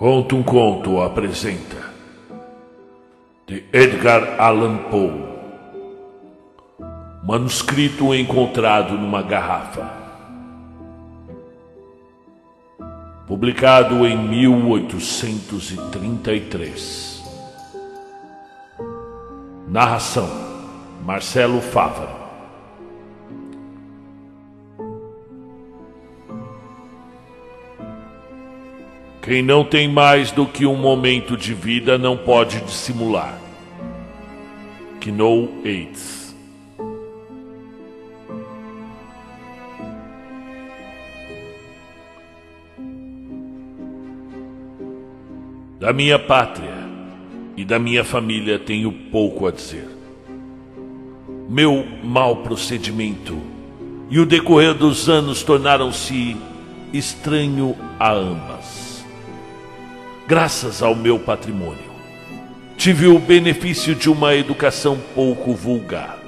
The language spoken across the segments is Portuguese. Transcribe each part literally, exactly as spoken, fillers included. Conto um Conto apresenta, de Edgar Allan Poe, Manuscrito encontrado numa garrafa, publicado em mil oitocentos e trinta e três. Narração: Marcelo Fávaro. Quem não tem mais do que um momento de vida não pode dissimular. Conto Eights. Da minha pátria e da minha família tenho pouco a dizer. Meu mau procedimento e o decorrer dos anos tornaram-se estranho a ambas. Graças ao meu patrimônio, tive o benefício de uma educação pouco vulgar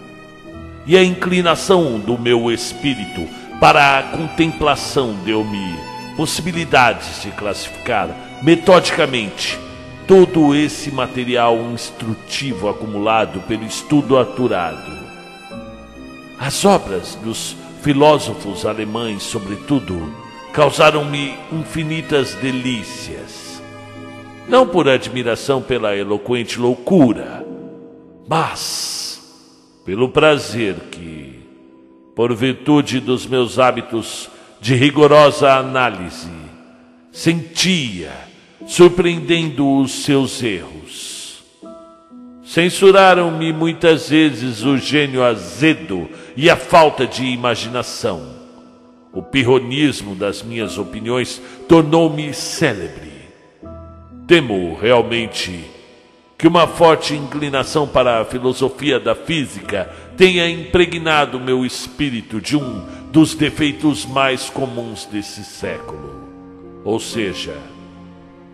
e a inclinação do meu espírito para a contemplação deu-me possibilidades de classificar metodicamente todo esse material instrutivo acumulado pelo estudo aturado. As obras dos filósofos alemães, sobretudo, causaram-me infinitas delícias. Não por admiração pela eloquente loucura, mas pelo prazer que, por virtude dos meus hábitos de rigorosa análise, sentia, surpreendendo os seus erros. Censuraram-me muitas vezes o gênio azedo e a falta de imaginação. O pirronismo das minhas opiniões tornou-me célebre. Temo realmente que uma forte inclinação para a filosofia da física tenha impregnado meu espírito de um dos defeitos mais comuns desse século, ou seja,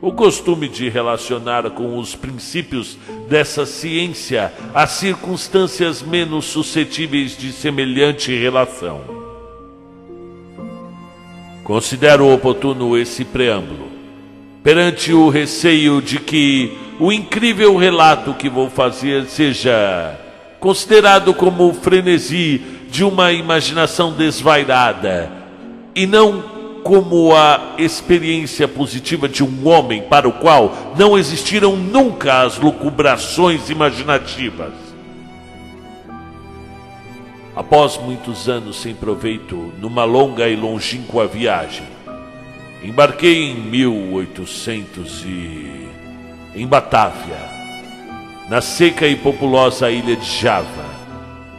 o costume de relacionar com os princípios dessa ciência as circunstâncias menos suscetíveis de semelhante relação. Considero oportuno esse preâmbulo perante o receio de que o incrível relato que vou fazer seja considerado como o frenesi de uma imaginação desvairada e não como a experiência positiva de um homem para o qual não existiram nunca as lucubrações imaginativas. Após muitos anos sem proveito, numa longa e longínqua viagem, embarquei em mil e oitocentos e... em Batávia, na seca e populosa ilha de Java,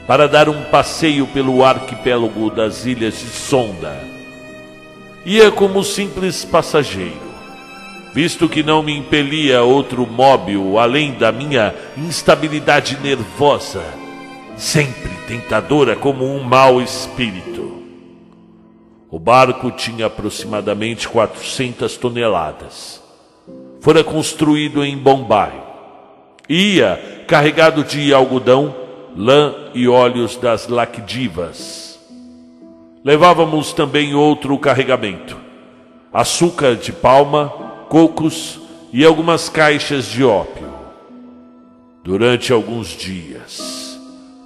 para dar um passeio pelo arquipélago das ilhas de Sonda. Ia como simples passageiro, visto que não me impelia outro móvel além da minha instabilidade nervosa, sempre tentadora como um mau espírito. O barco tinha aproximadamente quatrocentas toneladas. Fora construído em Bombai. Ia carregado de algodão, lã e óleos das Laccadivas. Levávamos também outro carregamento: açúcar de palma, cocos e algumas caixas de ópio. Durante alguns dias,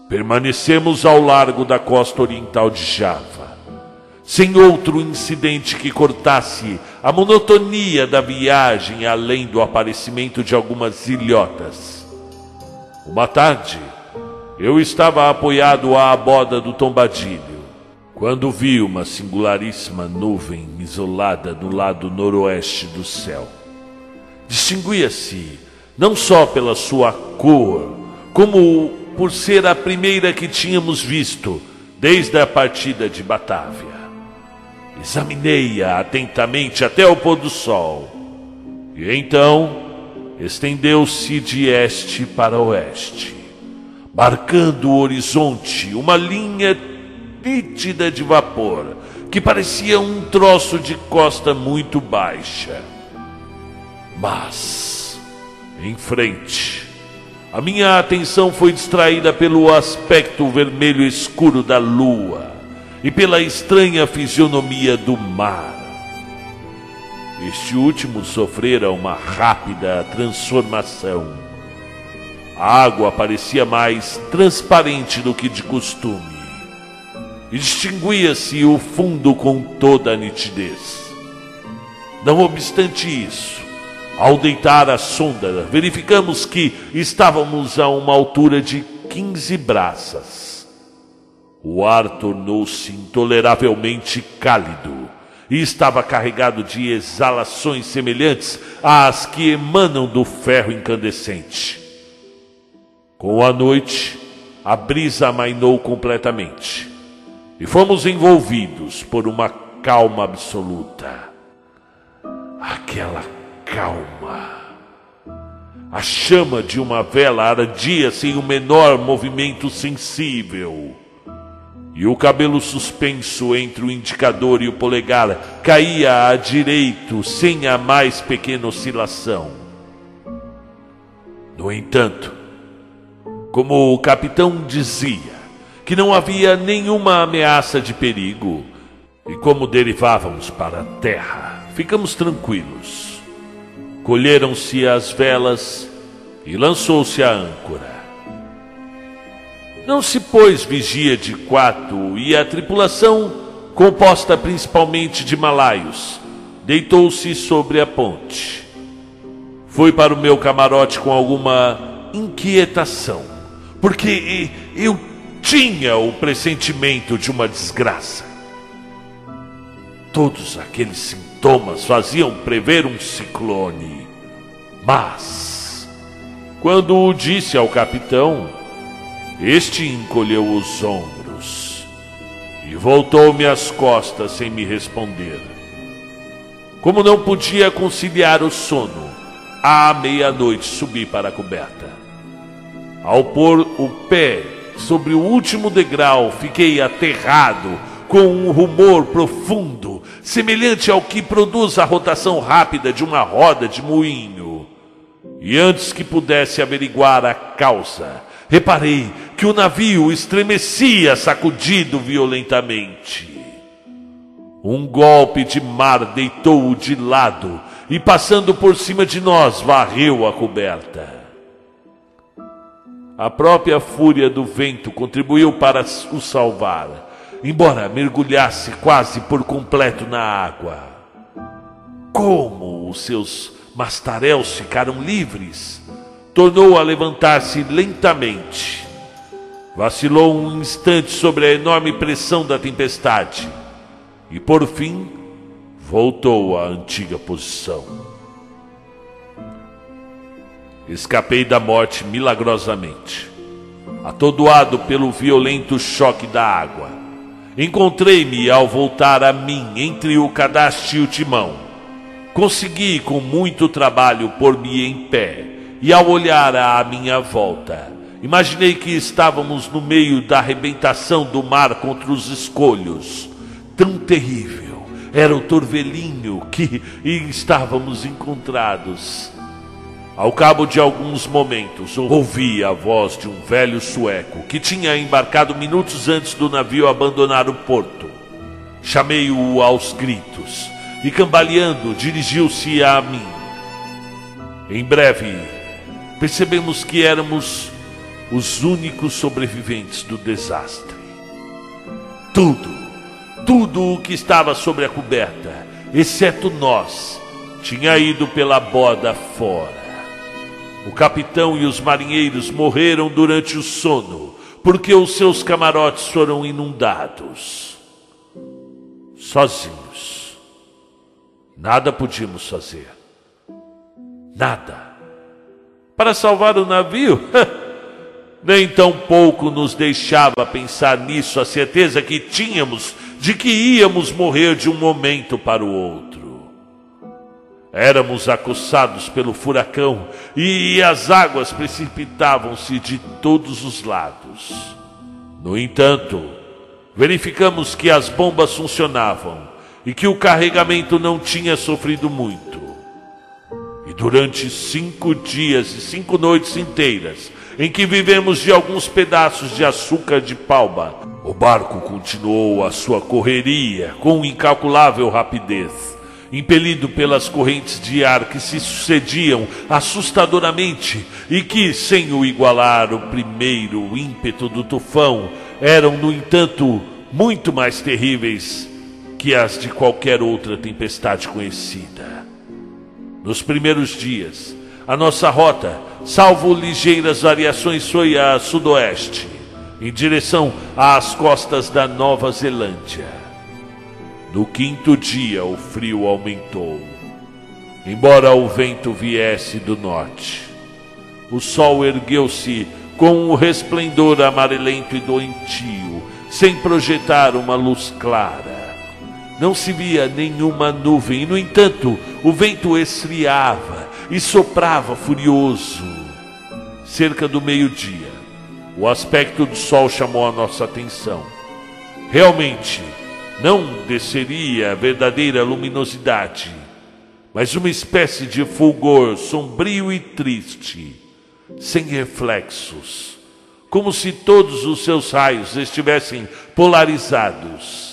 permanecemos ao largo da costa oriental de Java, sem outro incidente que cortasse a monotonia da viagem além do aparecimento de algumas ilhotas. Uma tarde, eu estava apoiado à borda do tombadilho, quando vi uma singularíssima nuvem isolada do lado noroeste do céu. Distinguia-se não só pela sua cor, como por ser a primeira que tínhamos visto desde a partida de Batávia. Examinei-a atentamente até o pôr do sol, e então estendeu-se de este para oeste, marcando o horizonte uma linha nítida de vapor, que parecia um troço de costa muito baixa. Mas, em frente, a minha atenção foi distraída pelo aspecto vermelho escuro da lua e pela estranha fisionomia do mar. Este último sofrera uma rápida transformação. A água parecia mais transparente do que de costume. Distinguia-se o fundo com toda a nitidez. Não obstante isso, ao deitar a sonda, verificamos que estávamos a uma altura de quinze braças. O ar tornou-se intoleravelmente cálido e estava carregado de exalações semelhantes às que emanam do ferro incandescente. Com a noite, a brisa amainou completamente e fomos envolvidos por uma calma absoluta. Aquela calma. A chama de uma vela ardia sem o menor movimento sensível. E o cabelo suspenso entre o indicador e o polegar caía à direita sem a mais pequena oscilação. No entanto, como o capitão dizia que não havia nenhuma ameaça de perigo, e como derivávamos para a terra, ficamos tranquilos. Colheram-se as velas e lançou-se a âncora. Não se pôs vigia de quatro e a tripulação, composta principalmente de malaios, deitou-se sobre a ponte. Fui para o meu camarote com alguma inquietação, porque eu tinha o pressentimento de uma desgraça. Todos aqueles sintomas faziam prever um ciclone. Mas, quando o disse ao capitão, este encolheu os ombros e voltou-me as costas sem me responder. Como não podia conciliar o sono, à meia-noite subi para a coberta. Ao pôr o pé sobre o último degrau, fiquei aterrado com um rumor profundo, semelhante ao que produz a rotação rápida de uma roda de moinho. E antes que pudesse averiguar a causa, reparei que o navio estremecia, sacudido violentamente. Um golpe de mar deitou-o de lado e, passando por cima de nós, varreu a coberta. A própria fúria do vento contribuiu para o salvar, embora mergulhasse quase por completo na água. Como os seus mastaréus ficaram livres, tornou a levantar-se lentamente. Vacilou um instante sobre a enorme pressão da tempestade e, por fim, voltou à antiga posição. Escapei da morte milagrosamente, atordoado pelo violento choque da água. Encontrei-me ao voltar a mim entre o cadastro e o timão. Consegui, com muito trabalho, pôr-me em pé. E ao olhar à minha volta, imaginei que estávamos no meio da arrebentação do mar contra os escolhos. Tão terrível era o torvelinho que estávamos encontrados. Ao cabo de alguns momentos, ouvi a voz de um velho sueco que tinha embarcado minutos antes do navio abandonar o porto. Chamei-o aos gritos e, cambaleando, dirigiu-se a mim. Em breve, percebemos que éramos os únicos sobreviventes do desastre. Tudo, tudo o que estava sobre a coberta, exceto nós, tinha ido pela borda fora. O capitão e os marinheiros morreram durante o sono, porque os seus camarotes foram inundados. Sozinhos. Nada podíamos fazer. Nada. Para salvar o navio? Nem tão pouco nos deixava pensar nisso a certeza que tínhamos de que íamos morrer de um momento para o outro. Éramos acossados pelo furacão e as águas precipitavam-se de todos os lados. No entanto, verificamos que as bombas funcionavam e que o carregamento não tinha sofrido muito. E durante cinco dias e cinco noites inteiras, em que vivemos de alguns pedaços de açúcar de palma, o barco continuou a sua correria com incalculável rapidez impelido pelas correntes de ar que se sucediam assustadoramente e que, sem o igualar o primeiro ímpeto do tufão, eram, no entanto, muito mais terríveis que as de qualquer outra tempestade conhecida. Nos primeiros dias, a nossa rota, salvo ligeiras variações, foi a sudoeste, em direção às costas da Nova Zelândia. No quinto dia, o frio aumentou. Embora o vento viesse do norte, o sol ergueu-se com um resplendor amarelento e doentio, sem projetar uma luz clara. Não se via nenhuma nuvem, e, no entanto, o vento esfriava e soprava furioso. Cerca do meio-dia, o aspecto do sol chamou a nossa atenção. Realmente, não desceria a verdadeira luminosidade, mas uma espécie de fulgor sombrio e triste, sem reflexos, como se todos os seus raios estivessem polarizados.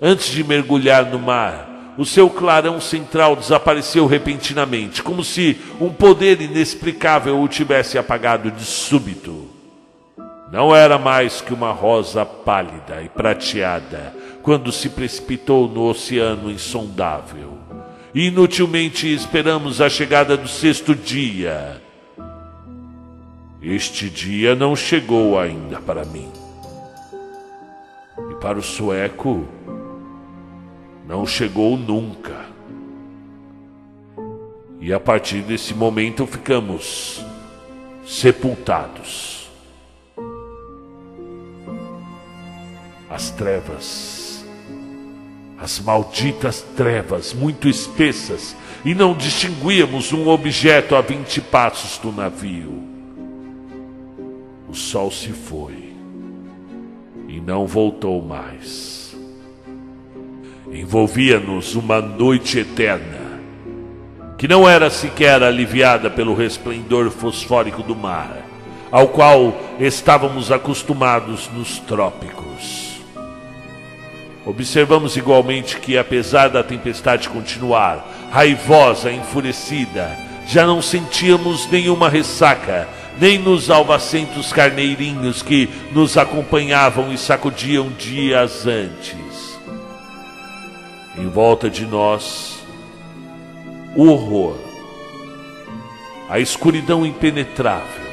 Antes de mergulhar no mar, o seu clarão central desapareceu repentinamente, como se um poder inexplicável o tivesse apagado de súbito. Não era mais que uma rosa pálida e prateada, quando se precipitou no oceano insondável. Inutilmente esperamos a chegada do sexto dia. Este dia não chegou ainda para mim. E para o sueco, não chegou nunca. E a partir desse momento ficamos sepultados. As trevas, as malditas trevas, muito espessas, e não distinguíamos um objeto a vinte passos do navio. O sol se foi e não voltou mais. Envolvia-nos uma noite eterna, que não era sequer aliviada pelo resplendor fosfórico do mar, ao qual estávamos acostumados nos trópicos. Observamos igualmente que, apesar da tempestade continuar, raivosa, enfurecida, já não sentíamos nenhuma ressaca, nem nos alvacentos carneirinhos que nos acompanhavam e sacudiam dias antes. Em volta de nós, o horror, a escuridão impenetrável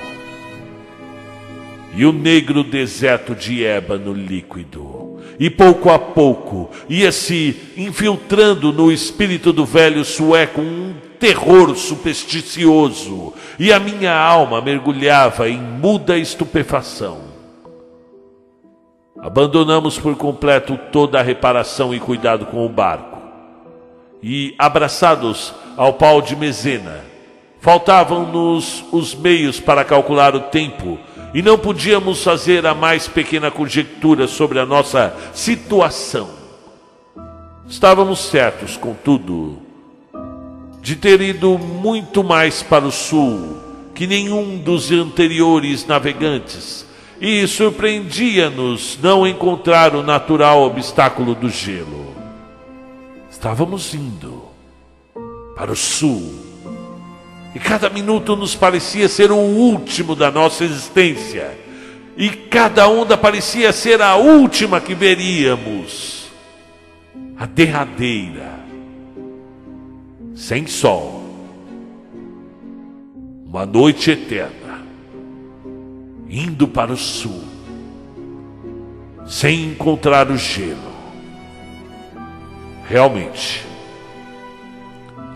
e o negro deserto de ébano líquido. E pouco a pouco ia-se infiltrando no espírito do velho sueco um terror supersticioso, e a minha alma mergulhava em muda estupefação. Abandonamos por completo toda a reparação e cuidado com o barco, e, abraçados ao pau de mesena, faltavam-nos os meios para calcular o tempo, e não podíamos fazer a mais pequena conjectura sobre a nossa situação. Estávamos certos, contudo, de ter ido muito mais para o sul que nenhum dos anteriores navegantes, e surpreendia-nos não encontrar o natural obstáculo do gelo. Estávamos indo para o sul, e cada minuto nos parecia ser o último da nossa existência. E cada onda parecia ser a última que veríamos. A derradeira. Sem sol. Uma noite eterna. Indo para o sul. Sem encontrar o gelo. Realmente,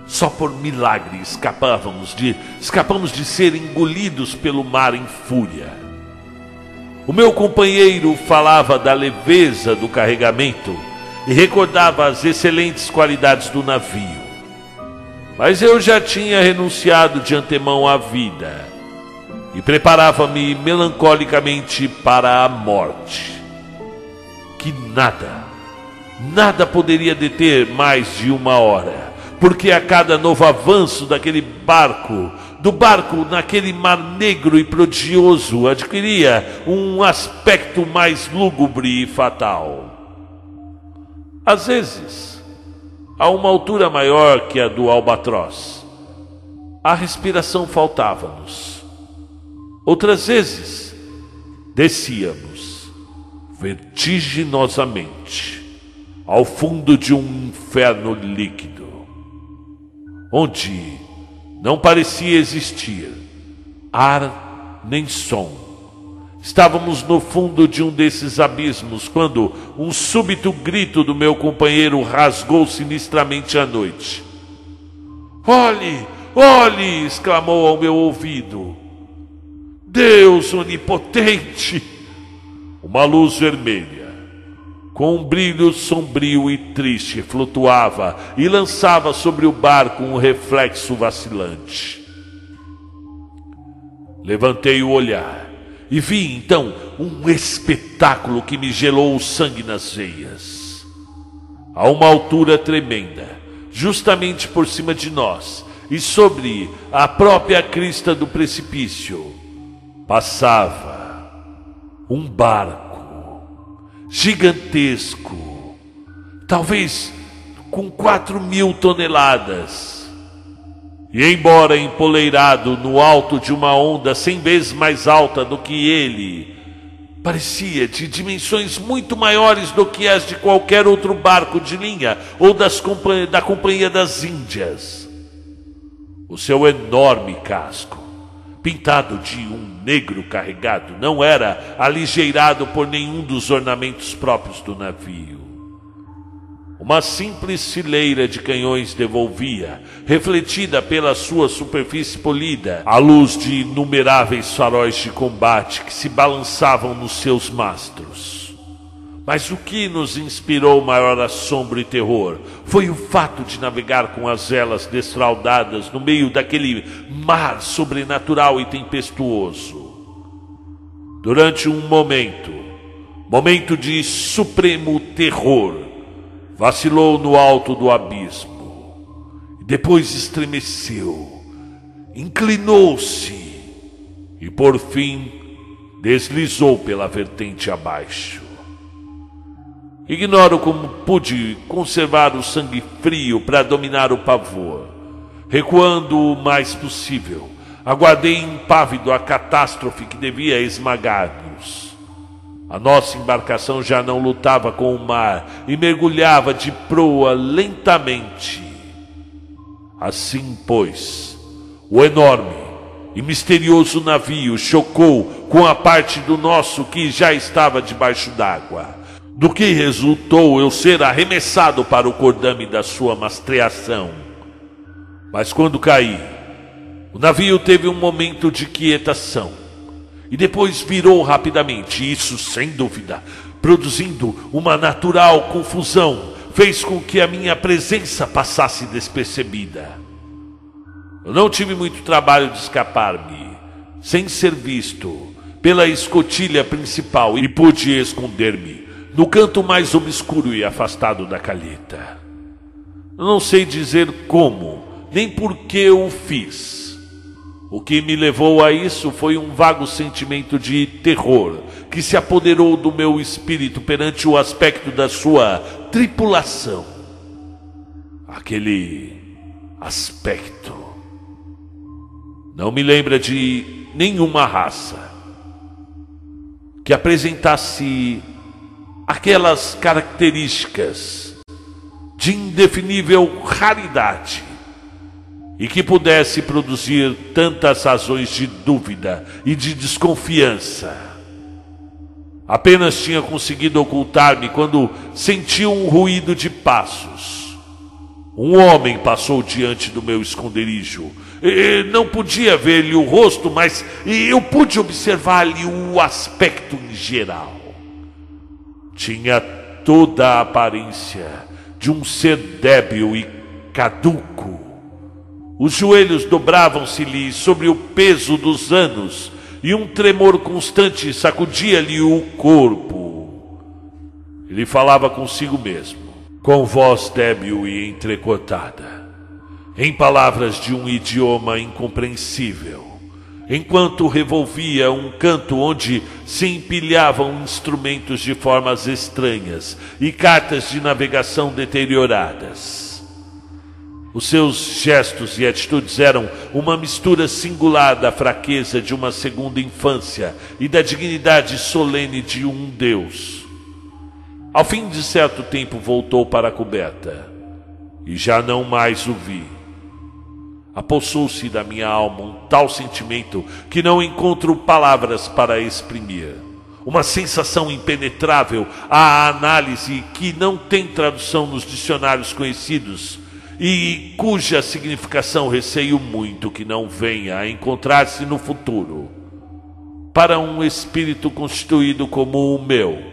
só por milagre escapávamos de, escapamos de ser engolidos pelo mar em fúria. O meu companheiro falava da leveza do carregamento e recordava as excelentes qualidades do navio. Mas eu já tinha renunciado de antemão à vida e preparava-me melancolicamente para a morte. Que nada, nada poderia deter mais de uma hora. Porque a cada novo avanço daquele barco, do barco naquele mar negro e prodigioso, adquiria um aspecto mais lúgubre e fatal. Às vezes, a uma altura maior que a do albatroz. A respiração faltava-nos. Outras vezes, descíamos vertiginosamente ao fundo de um inferno líquido, onde não parecia existir ar nem som. Estávamos no fundo de um desses abismos quando um súbito grito do meu companheiro rasgou sinistramente a noite. Olhe, olhe! Exclamou ao meu ouvido. Deus onipotente! Uma luz vermelha, com um brilho sombrio e triste, flutuava e lançava sobre o barco um reflexo vacilante. Levantei o olhar e vi então um espetáculo que me gelou o sangue nas veias. A uma altura tremenda, justamente por cima de nós e sobre a própria crista do precipício, passava um barco gigantesco, talvez com quatro mil toneladas. E embora empoleirado no alto de uma onda cem vezes mais alta do que ele, parecia de dimensões muito maiores do que as de qualquer outro barco de linha ou das compa- da Companhia das Índias. O seu enorme casco, pintado de um negro carregado, não era aligeirado por nenhum dos ornamentos próprios do navio. Uma simples fileira de canhões devolvia, refletida pela sua superfície polida, a luz de inumeráveis faróis de combate que se balançavam nos seus mastros. Mas o que nos inspirou maior assombro e terror foi o fato de navegar com as velas desfraldadas no meio daquele mar sobrenatural e tempestuoso. Durante um momento, momento de supremo terror, vacilou no alto do abismo, depois estremeceu, inclinou-se e, por fim, deslizou pela vertente abaixo. Ignoro como pude conservar o sangue frio para dominar o pavor. Recuando o mais possível, aguardei impávido a catástrofe que devia esmagar-nos. A nossa embarcação já não lutava com o mar e mergulhava de proa lentamente. Assim, pois, o enorme e misterioso navio chocou com a parte do nosso que já estava debaixo d'água, do que resultou eu ser arremessado para o cordame da sua mastreação. Mas quando caí, o navio teve um momento de quietação, e depois virou rapidamente. Isso, sem dúvida, produzindo uma natural confusão, fez com que a minha presença passasse despercebida. Eu não tive muito trabalho de escapar-me, sem ser visto, pela escotilha principal, e pude esconder-me no canto mais obscuro e afastado da calheta. Eu não sei dizer como, nem por que eu fiz. O que me levou a isso foi um vago sentimento de terror que se apoderou do meu espírito perante o aspecto da sua tripulação. Aquele aspecto não me lembra de nenhuma raça que apresentasse aquelas características de indefinível raridade e que pudesse produzir tantas razões de dúvida e de desconfiança. Apenas tinha conseguido ocultar-me quando senti um ruído de passos. Um homem passou diante do meu esconderijo. Eu não podia ver-lhe o rosto, mas eu pude observar-lhe o aspecto em geral. Tinha toda a aparência de um ser débil e caduco. Os joelhos dobravam-se-lhe sobre o peso dos anos e um tremor constante sacudia-lhe o corpo. Ele falava consigo mesmo, com voz débil e entrecortada, em palavras de um idioma incompreensível, enquanto revolvia um canto onde se empilhavam instrumentos de formas estranhas e cartas de navegação deterioradas. Os seus gestos e atitudes eram uma mistura singular da fraqueza de uma segunda infância e da dignidade solene de um deus. Ao fim de certo tempo voltou para a coberta e já não mais o vi. Apossou-se da minha alma um tal sentimento que não encontro palavras para exprimir. Uma sensação impenetrável à análise que não tem tradução nos dicionários conhecidos e cuja significação receio muito que não venha a encontrar-se no futuro. Para um espírito constituído como o meu,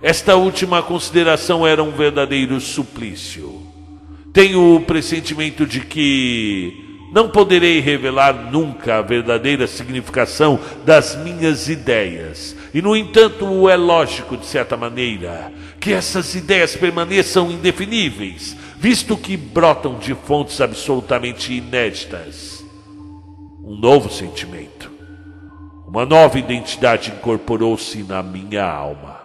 esta última consideração era um verdadeiro suplício. Tenho o pressentimento de que não poderei revelar nunca a verdadeira significação das minhas ideias. E, no entanto, é lógico, de certa maneira, que essas ideias permaneçam indefiníveis, visto que brotam de fontes absolutamente inéditas. Um novo sentimento, uma nova identidade incorporou-se na minha alma.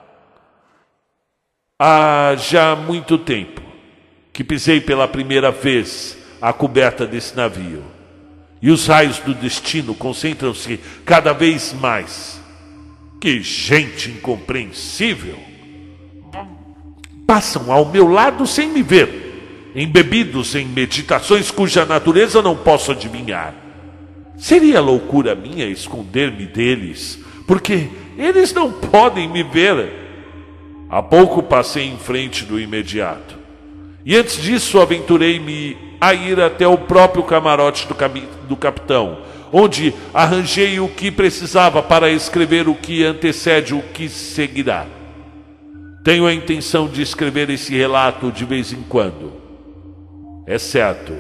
Há já muito tempo que pisei pela primeira vez a coberta desse navio, e os raios do destino concentram-se cada vez mais. Que gente incompreensível! Passam ao meu lado sem me ver, embebidos em meditações cuja natureza não posso adivinhar. Seria loucura minha esconder-me deles, porque eles não podem me ver. Há pouco passei em frente do imediato, e antes disso aventurei-me a ir até o próprio camarote do, do capitão, onde arranjei o que precisava para escrever o que antecede o que seguirá. Tenho a intenção de escrever esse relato de vez em quando. É certo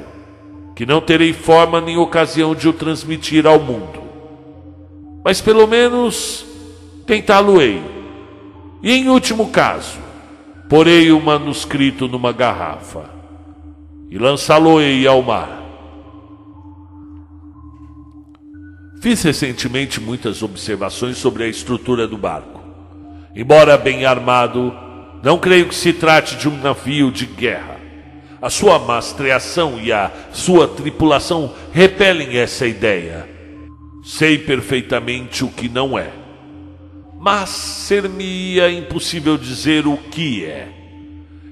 que não terei forma nem ocasião de o transmitir ao mundo, mas pelo menos tentá-lo-ei. E em último caso, porei o manuscrito numa garrafa e lançá-lo-ei ao mar. Fiz recentemente muitas observações sobre a estrutura do barco. Embora bem armado, não creio que se trate de um navio de guerra. A sua mastreação e a sua tripulação repelem essa ideia. Sei perfeitamente o que não é, mas ser-me-ia impossível dizer o que é.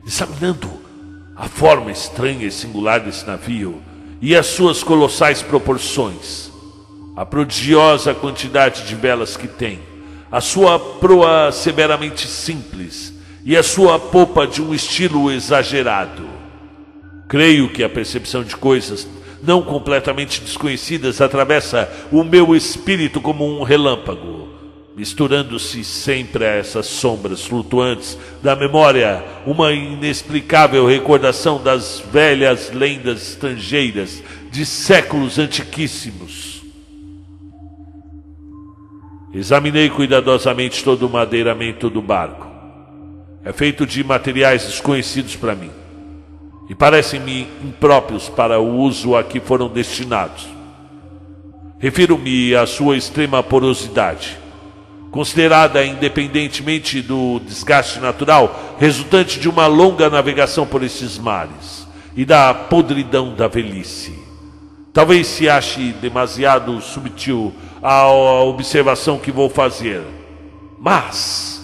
Examinando a forma estranha e singular desse navio e as suas colossais proporções, a prodigiosa quantidade de velas que tem, a sua proa severamente simples e a sua popa de um estilo exagerado, creio que a percepção de coisas não completamente desconhecidas atravessa o meu espírito como um relâmpago, misturando-se sempre a essas sombras flutuantes da memória uma inexplicável recordação das velhas lendas estrangeiras de séculos antiquíssimos. Examinei cuidadosamente todo o madeiramento do barco. É feito de materiais desconhecidos para mim e parecem-me impróprios para o uso a que foram destinados. Refiro-me à sua extrema porosidade, considerada independentemente do desgaste natural resultante de uma longa navegação por esses mares e da podridão da velhice. Talvez se ache demasiado subtil a observação que vou fazer, mas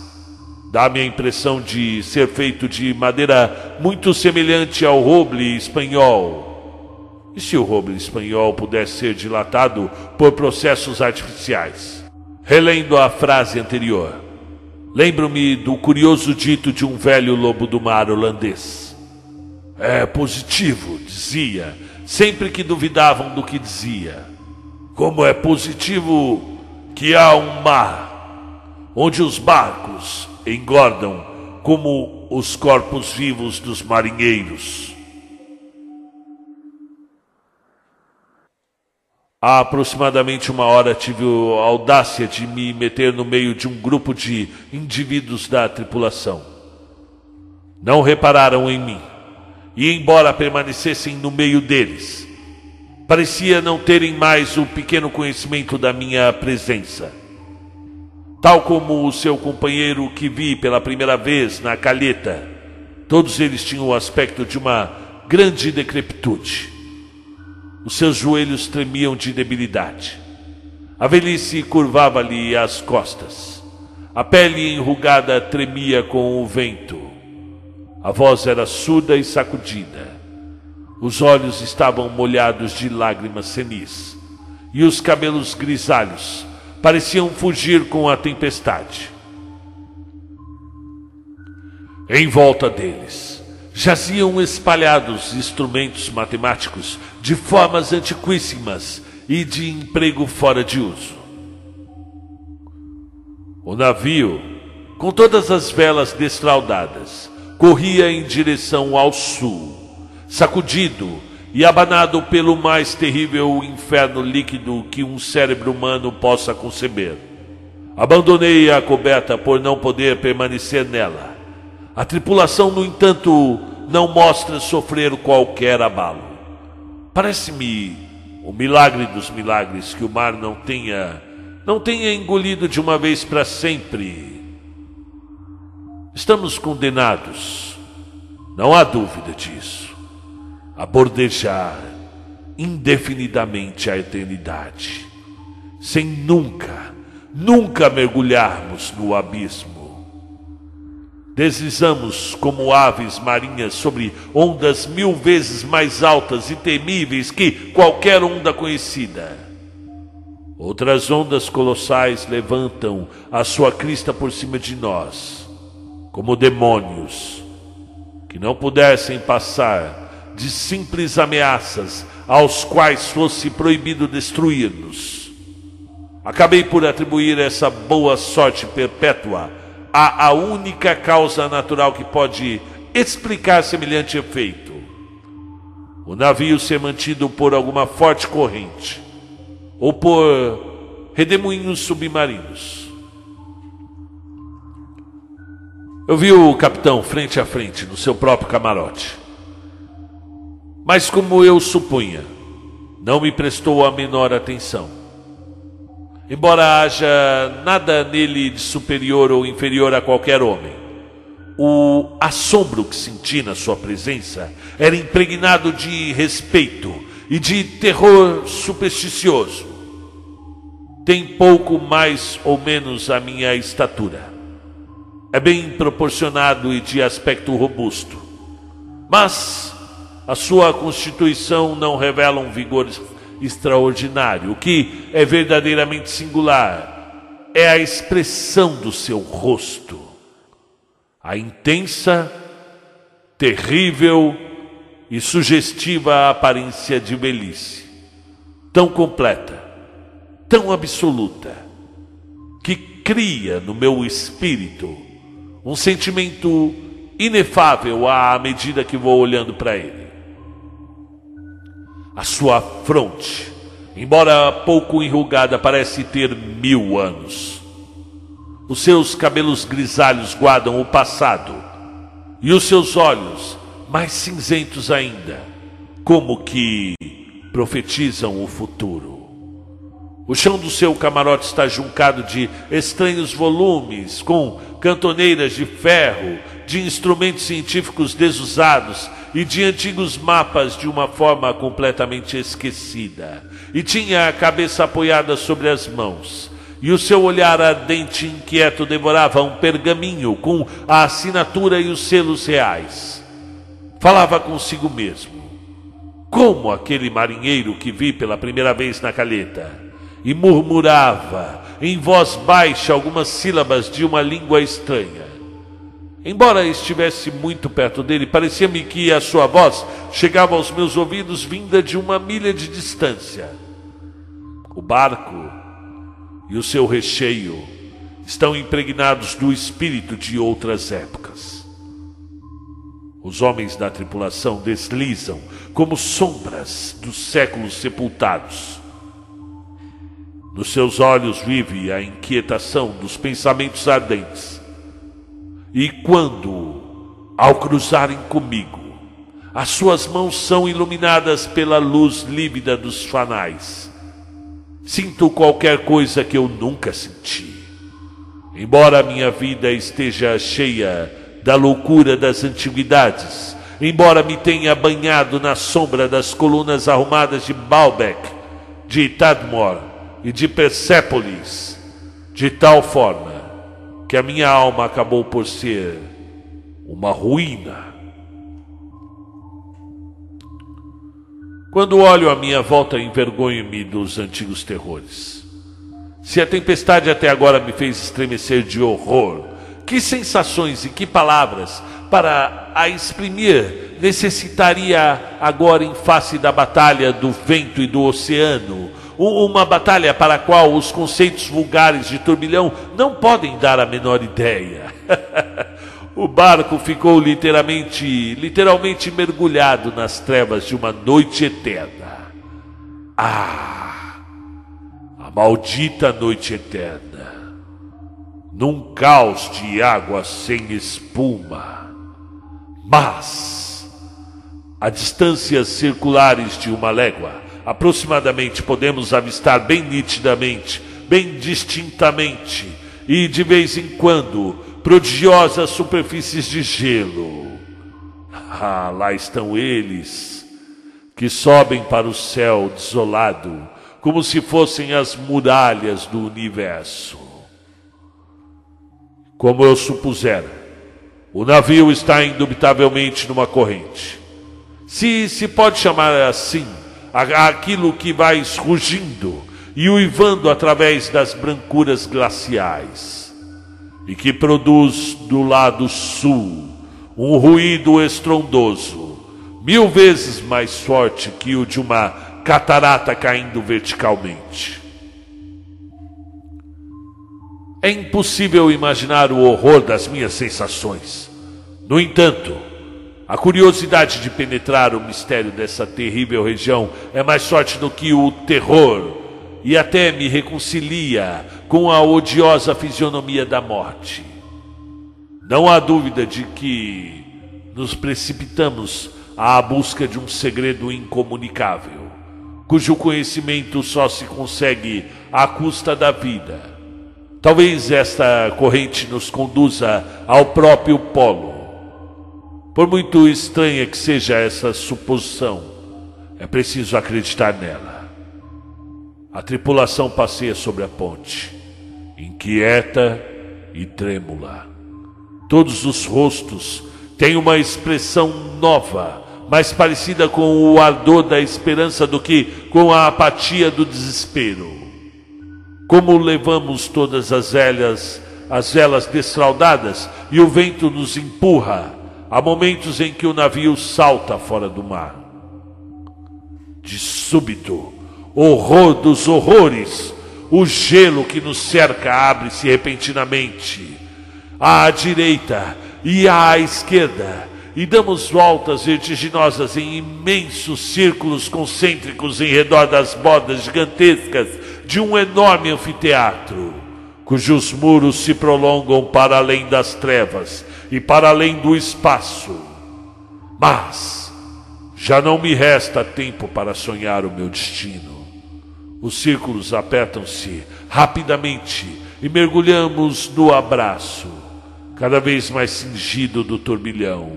dá-me a impressão de ser feito de madeira muito semelhante ao roble espanhol. E se o roble espanhol pudesse ser dilatado por processos artificiais? Relendo a frase anterior, lembro-me do curioso dito de um velho lobo do mar holandês. É positivo, dizia, sempre que duvidavam do que dizia. Como é positivo que há um mar onde os barcos engordam como os corpos vivos dos marinheiros. Há aproximadamente uma hora tive a audácia de me meter no meio de um grupo de indivíduos da tripulação. Não repararam em mim, e embora permanecessem no meio deles, parecia não terem mais o pequeno conhecimento da minha presença. Tal como o seu companheiro que vi pela primeira vez na calheta, todos eles tinham o aspecto de uma grande decrepitude. Os seus joelhos tremiam de debilidade. A velhice curvava-lhe as costas. A pele enrugada tremia com o vento. A voz era surda e sacudida. Os olhos estavam molhados de lágrimas senis. E os cabelos grisalhos pareciam fugir com a tempestade. Em volta deles jaziam espalhados instrumentos matemáticos de formas antiquíssimas e de emprego fora de uso. O navio, com todas as velas desfraldadas, corria em direção ao sul, sacudido e abanado pelo mais terrível inferno líquido que um cérebro humano possa conceber. Abandonei a coberta por não poder permanecer nela. A tripulação, no entanto, não mostra sofrer qualquer abalo. Parece-me o milagre dos milagres que o mar não tenha, não tenha engolido de uma vez para sempre. Estamos condenados, não há dúvida disso, a bordejar indefinidamente a eternidade, sem nunca, nunca mergulharmos no abismo. Deslizamos como aves marinhas sobre ondas mil vezes mais altas e temíveis que qualquer onda conhecida. Outras ondas colossais levantam a sua crista por cima de nós, como demônios, que não pudessem passar de simples ameaças aos quais fosse proibido destruir-nos. Acabei por atribuir essa boa sorte perpétua a única causa natural que pode explicar semelhante efeito. O navio ser mantido por alguma forte corrente ou por redemoinhos submarinos. Eu vi o capitão frente a frente no seu próprio camarote. Mas como eu supunha, não me prestou a menor atenção. Embora haja nada nele de superior ou inferior a qualquer homem, o assombro que senti na sua presença era impregnado de respeito e de terror supersticioso. Tem pouco mais ou menos a minha estatura. É bem proporcionado e de aspecto robusto, mas a sua constituição não revela um vigor extraordinário. O que é verdadeiramente singular é a expressão do seu rosto, a intensa, terrível e sugestiva aparência de velhice, tão completa, tão absoluta, que cria no meu espírito um sentimento inefável à medida que vou olhando para ele. A sua fronte, embora pouco enrugada, parece ter mil anos. Os seus cabelos grisalhos guardam o passado, e os seus olhos, mais cinzentos ainda, como que profetizam o futuro. O chão do seu camarote está juncado de estranhos volumes, com cantoneiras de ferro, de instrumentos científicos desusados e de antigos mapas de uma forma completamente esquecida, e tinha a cabeça apoiada sobre as mãos, e o seu olhar ardente e inquieto devorava um pergaminho com a assinatura e os selos reais. Falava consigo mesmo, como aquele marinheiro que vi pela primeira vez na calheta, e murmurava em voz baixa algumas sílabas de uma língua estranha. Embora estivesse muito perto dele, parecia-me que a sua voz chegava aos meus ouvidos vinda de uma milha de distância. O barco e o seu recheio estão impregnados do espírito de outras épocas. Os homens da tripulação deslizam como sombras dos séculos sepultados. Nos seus olhos vive a inquietação dos pensamentos ardentes. E quando, ao cruzarem comigo, as suas mãos são iluminadas pela luz lívida dos fanais, sinto qualquer coisa que eu nunca senti. Embora a minha vida esteja cheia da loucura das antiguidades embora me tenha banhado na sombra das colunas arrumadas de Baalbek, de Tadmor e de Persépolis, de tal forma que a minha alma acabou por ser uma ruína. Quando olho à minha volta, envergonho-me dos antigos terrores. Se a tempestade até agora me fez estremecer de horror, que sensações e que palavras para a exprimir necessitaria agora em face da batalha do vento e do oceano? Uma batalha para a qual os conceitos vulgares de turbilhão não podem dar a menor ideia. O barco ficou literalmente, literalmente mergulhado nas trevas de uma noite eterna. Ah, a maldita noite eterna. Num caos de água sem espuma. Mas, a distâncias circulares de uma légua, aproximadamente podemos avistar bem nitidamente, bem distintamente, e de vez em quando, prodigiosas superfícies de gelo. Ah, lá estão eles, que sobem para o céu desolado, como se fossem as muralhas do universo. Como eu supusera, o navio está indubitavelmente numa corrente. Se se pode chamar assim aquilo que vai rugindo e uivando através das brancuras glaciais, e que produz do lado sul um ruído estrondoso, mil vezes mais forte que o de uma catarata caindo verticalmente. É impossível imaginar o horror das minhas sensações. No entanto, a curiosidade de penetrar o mistério dessa terrível região é mais forte do que o terror, e até me reconcilia com a odiosa fisionomia da morte. Não há dúvida de que nos precipitamos à busca de um segredo incomunicável, cujo conhecimento só se consegue à custa da vida. Talvez esta corrente nos conduza ao próprio polo. Por muito estranha que seja essa suposição, é preciso acreditar nela. A tripulação passeia sobre a ponte, inquieta e trêmula. Todos os rostos têm uma expressão nova, mais parecida com o ardor da esperança do que com a apatia do desespero. Como levamos todas as velas, as velas desfraldadas e o vento nos empurra, há momentos em que o navio salta fora do mar. De súbito, horror dos horrores, o gelo que nos cerca abre-se repentinamente à direita e à esquerda, e damos voltas vertiginosas em imensos círculos concêntricos em redor das bordas gigantescas de um enorme anfiteatro, cujos muros se prolongam para além das trevas e para além do espaço. Mas já não me resta tempo para sonhar o meu destino. Os círculos apertam-se rapidamente e mergulhamos no abraço, cada vez mais cingido do turbilhão.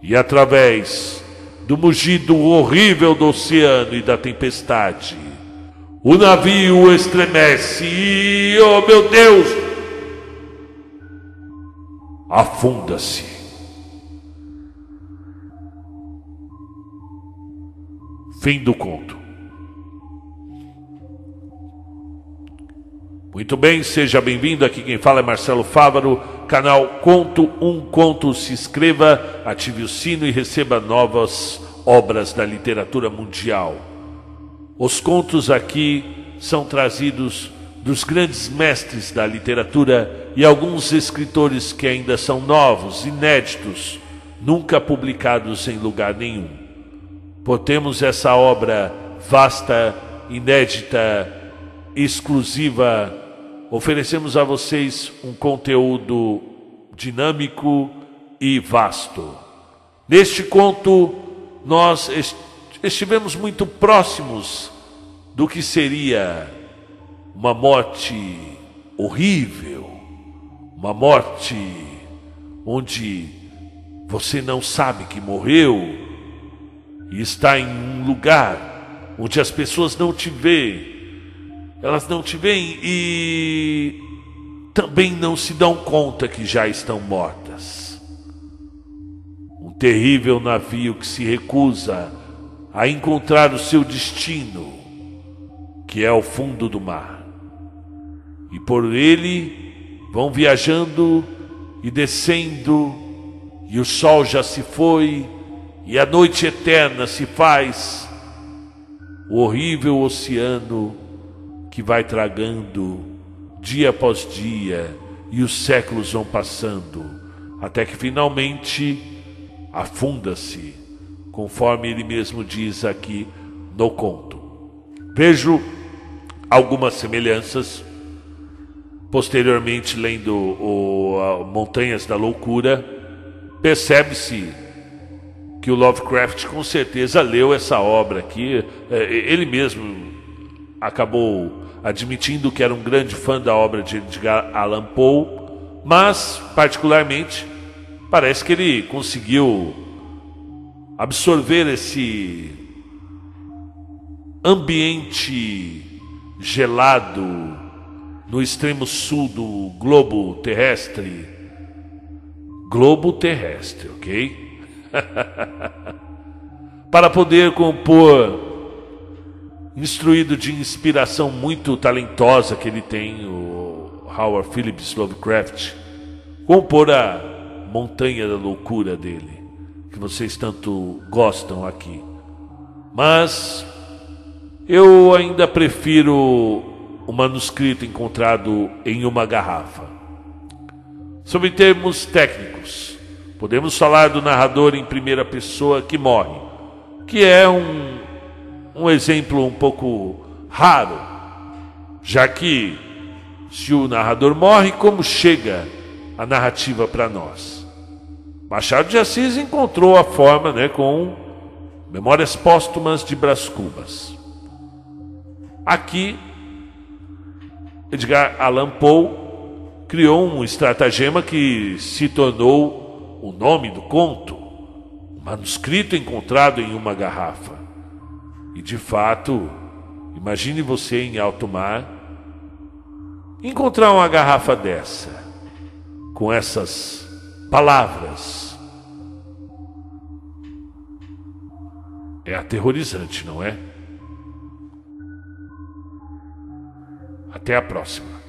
E através do mugido horrível do oceano e da tempestade, o navio estremece e, oh meu Deus, afunda-se. Fim do conto. Muito bem, seja bem-vindo. Aqui quem fala é Marcelo Fávaro, canal Conto um Conto. Se inscreva, ative o sino e receba novas obras da literatura mundial. Os contos aqui são trazidos dos grandes mestres da literatura e alguns escritores que ainda são novos, inéditos, nunca publicados em lugar nenhum. Portemos essa obra vasta, inédita, exclusiva. Oferecemos a vocês um conteúdo dinâmico e vasto. Neste conto, nós estivemos muito próximos do que seria uma morte horrível, uma morte onde Você não sabe que morreu e está em um lugar onde as pessoas não te veem. Elas não te veem e também não se dão conta que já estão mortas. Um terrível navio que se recusa a encontrar o seu destino, que é o fundo do mar. E por ele vão viajando e descendo, e o sol já se foi, e a noite eterna se faz. O horrível oceano que vai tragando dia após dia, e os séculos vão passando, até que finalmente afunda-se, conforme ele mesmo diz aqui no conto. Vejo algumas semelhanças. Posteriormente, lendo o Montanhas da Loucura, percebe-se que o Lovecraft com certeza leu essa obra aqui. Ele mesmo acabou admitindo que era um grande fã da obra de Edgar Allan Poe, mas, particularmente, parece que ele conseguiu absorver esse ambiente gelado no extremo sul do globo terrestre. Globo terrestre, ok? Para poder compor, instruído de inspiração muito talentosa que ele tem, o Howard Phillips Lovecraft, compor a Montanha da Loucura dele, que vocês tanto gostam aqui. Mas eu ainda prefiro o manuscrito encontrado em uma garrafa. Sobre termos técnicos, podemos falar do narrador em primeira pessoa que morre, que é um Um exemplo um pouco raro, já que se o narrador morre, como chega a narrativa para nós? Machado de Assis encontrou a forma, né, com Memórias Póstumas de Brás Cubas. Aqui, Edgar Allan Poe criou um estratagema que se tornou o nome do conto, um manuscrito encontrado em uma garrafa. E de fato, imagine você em alto mar encontrar uma garrafa dessa, com essas palavras. É aterrorizante, não é? Até a próxima.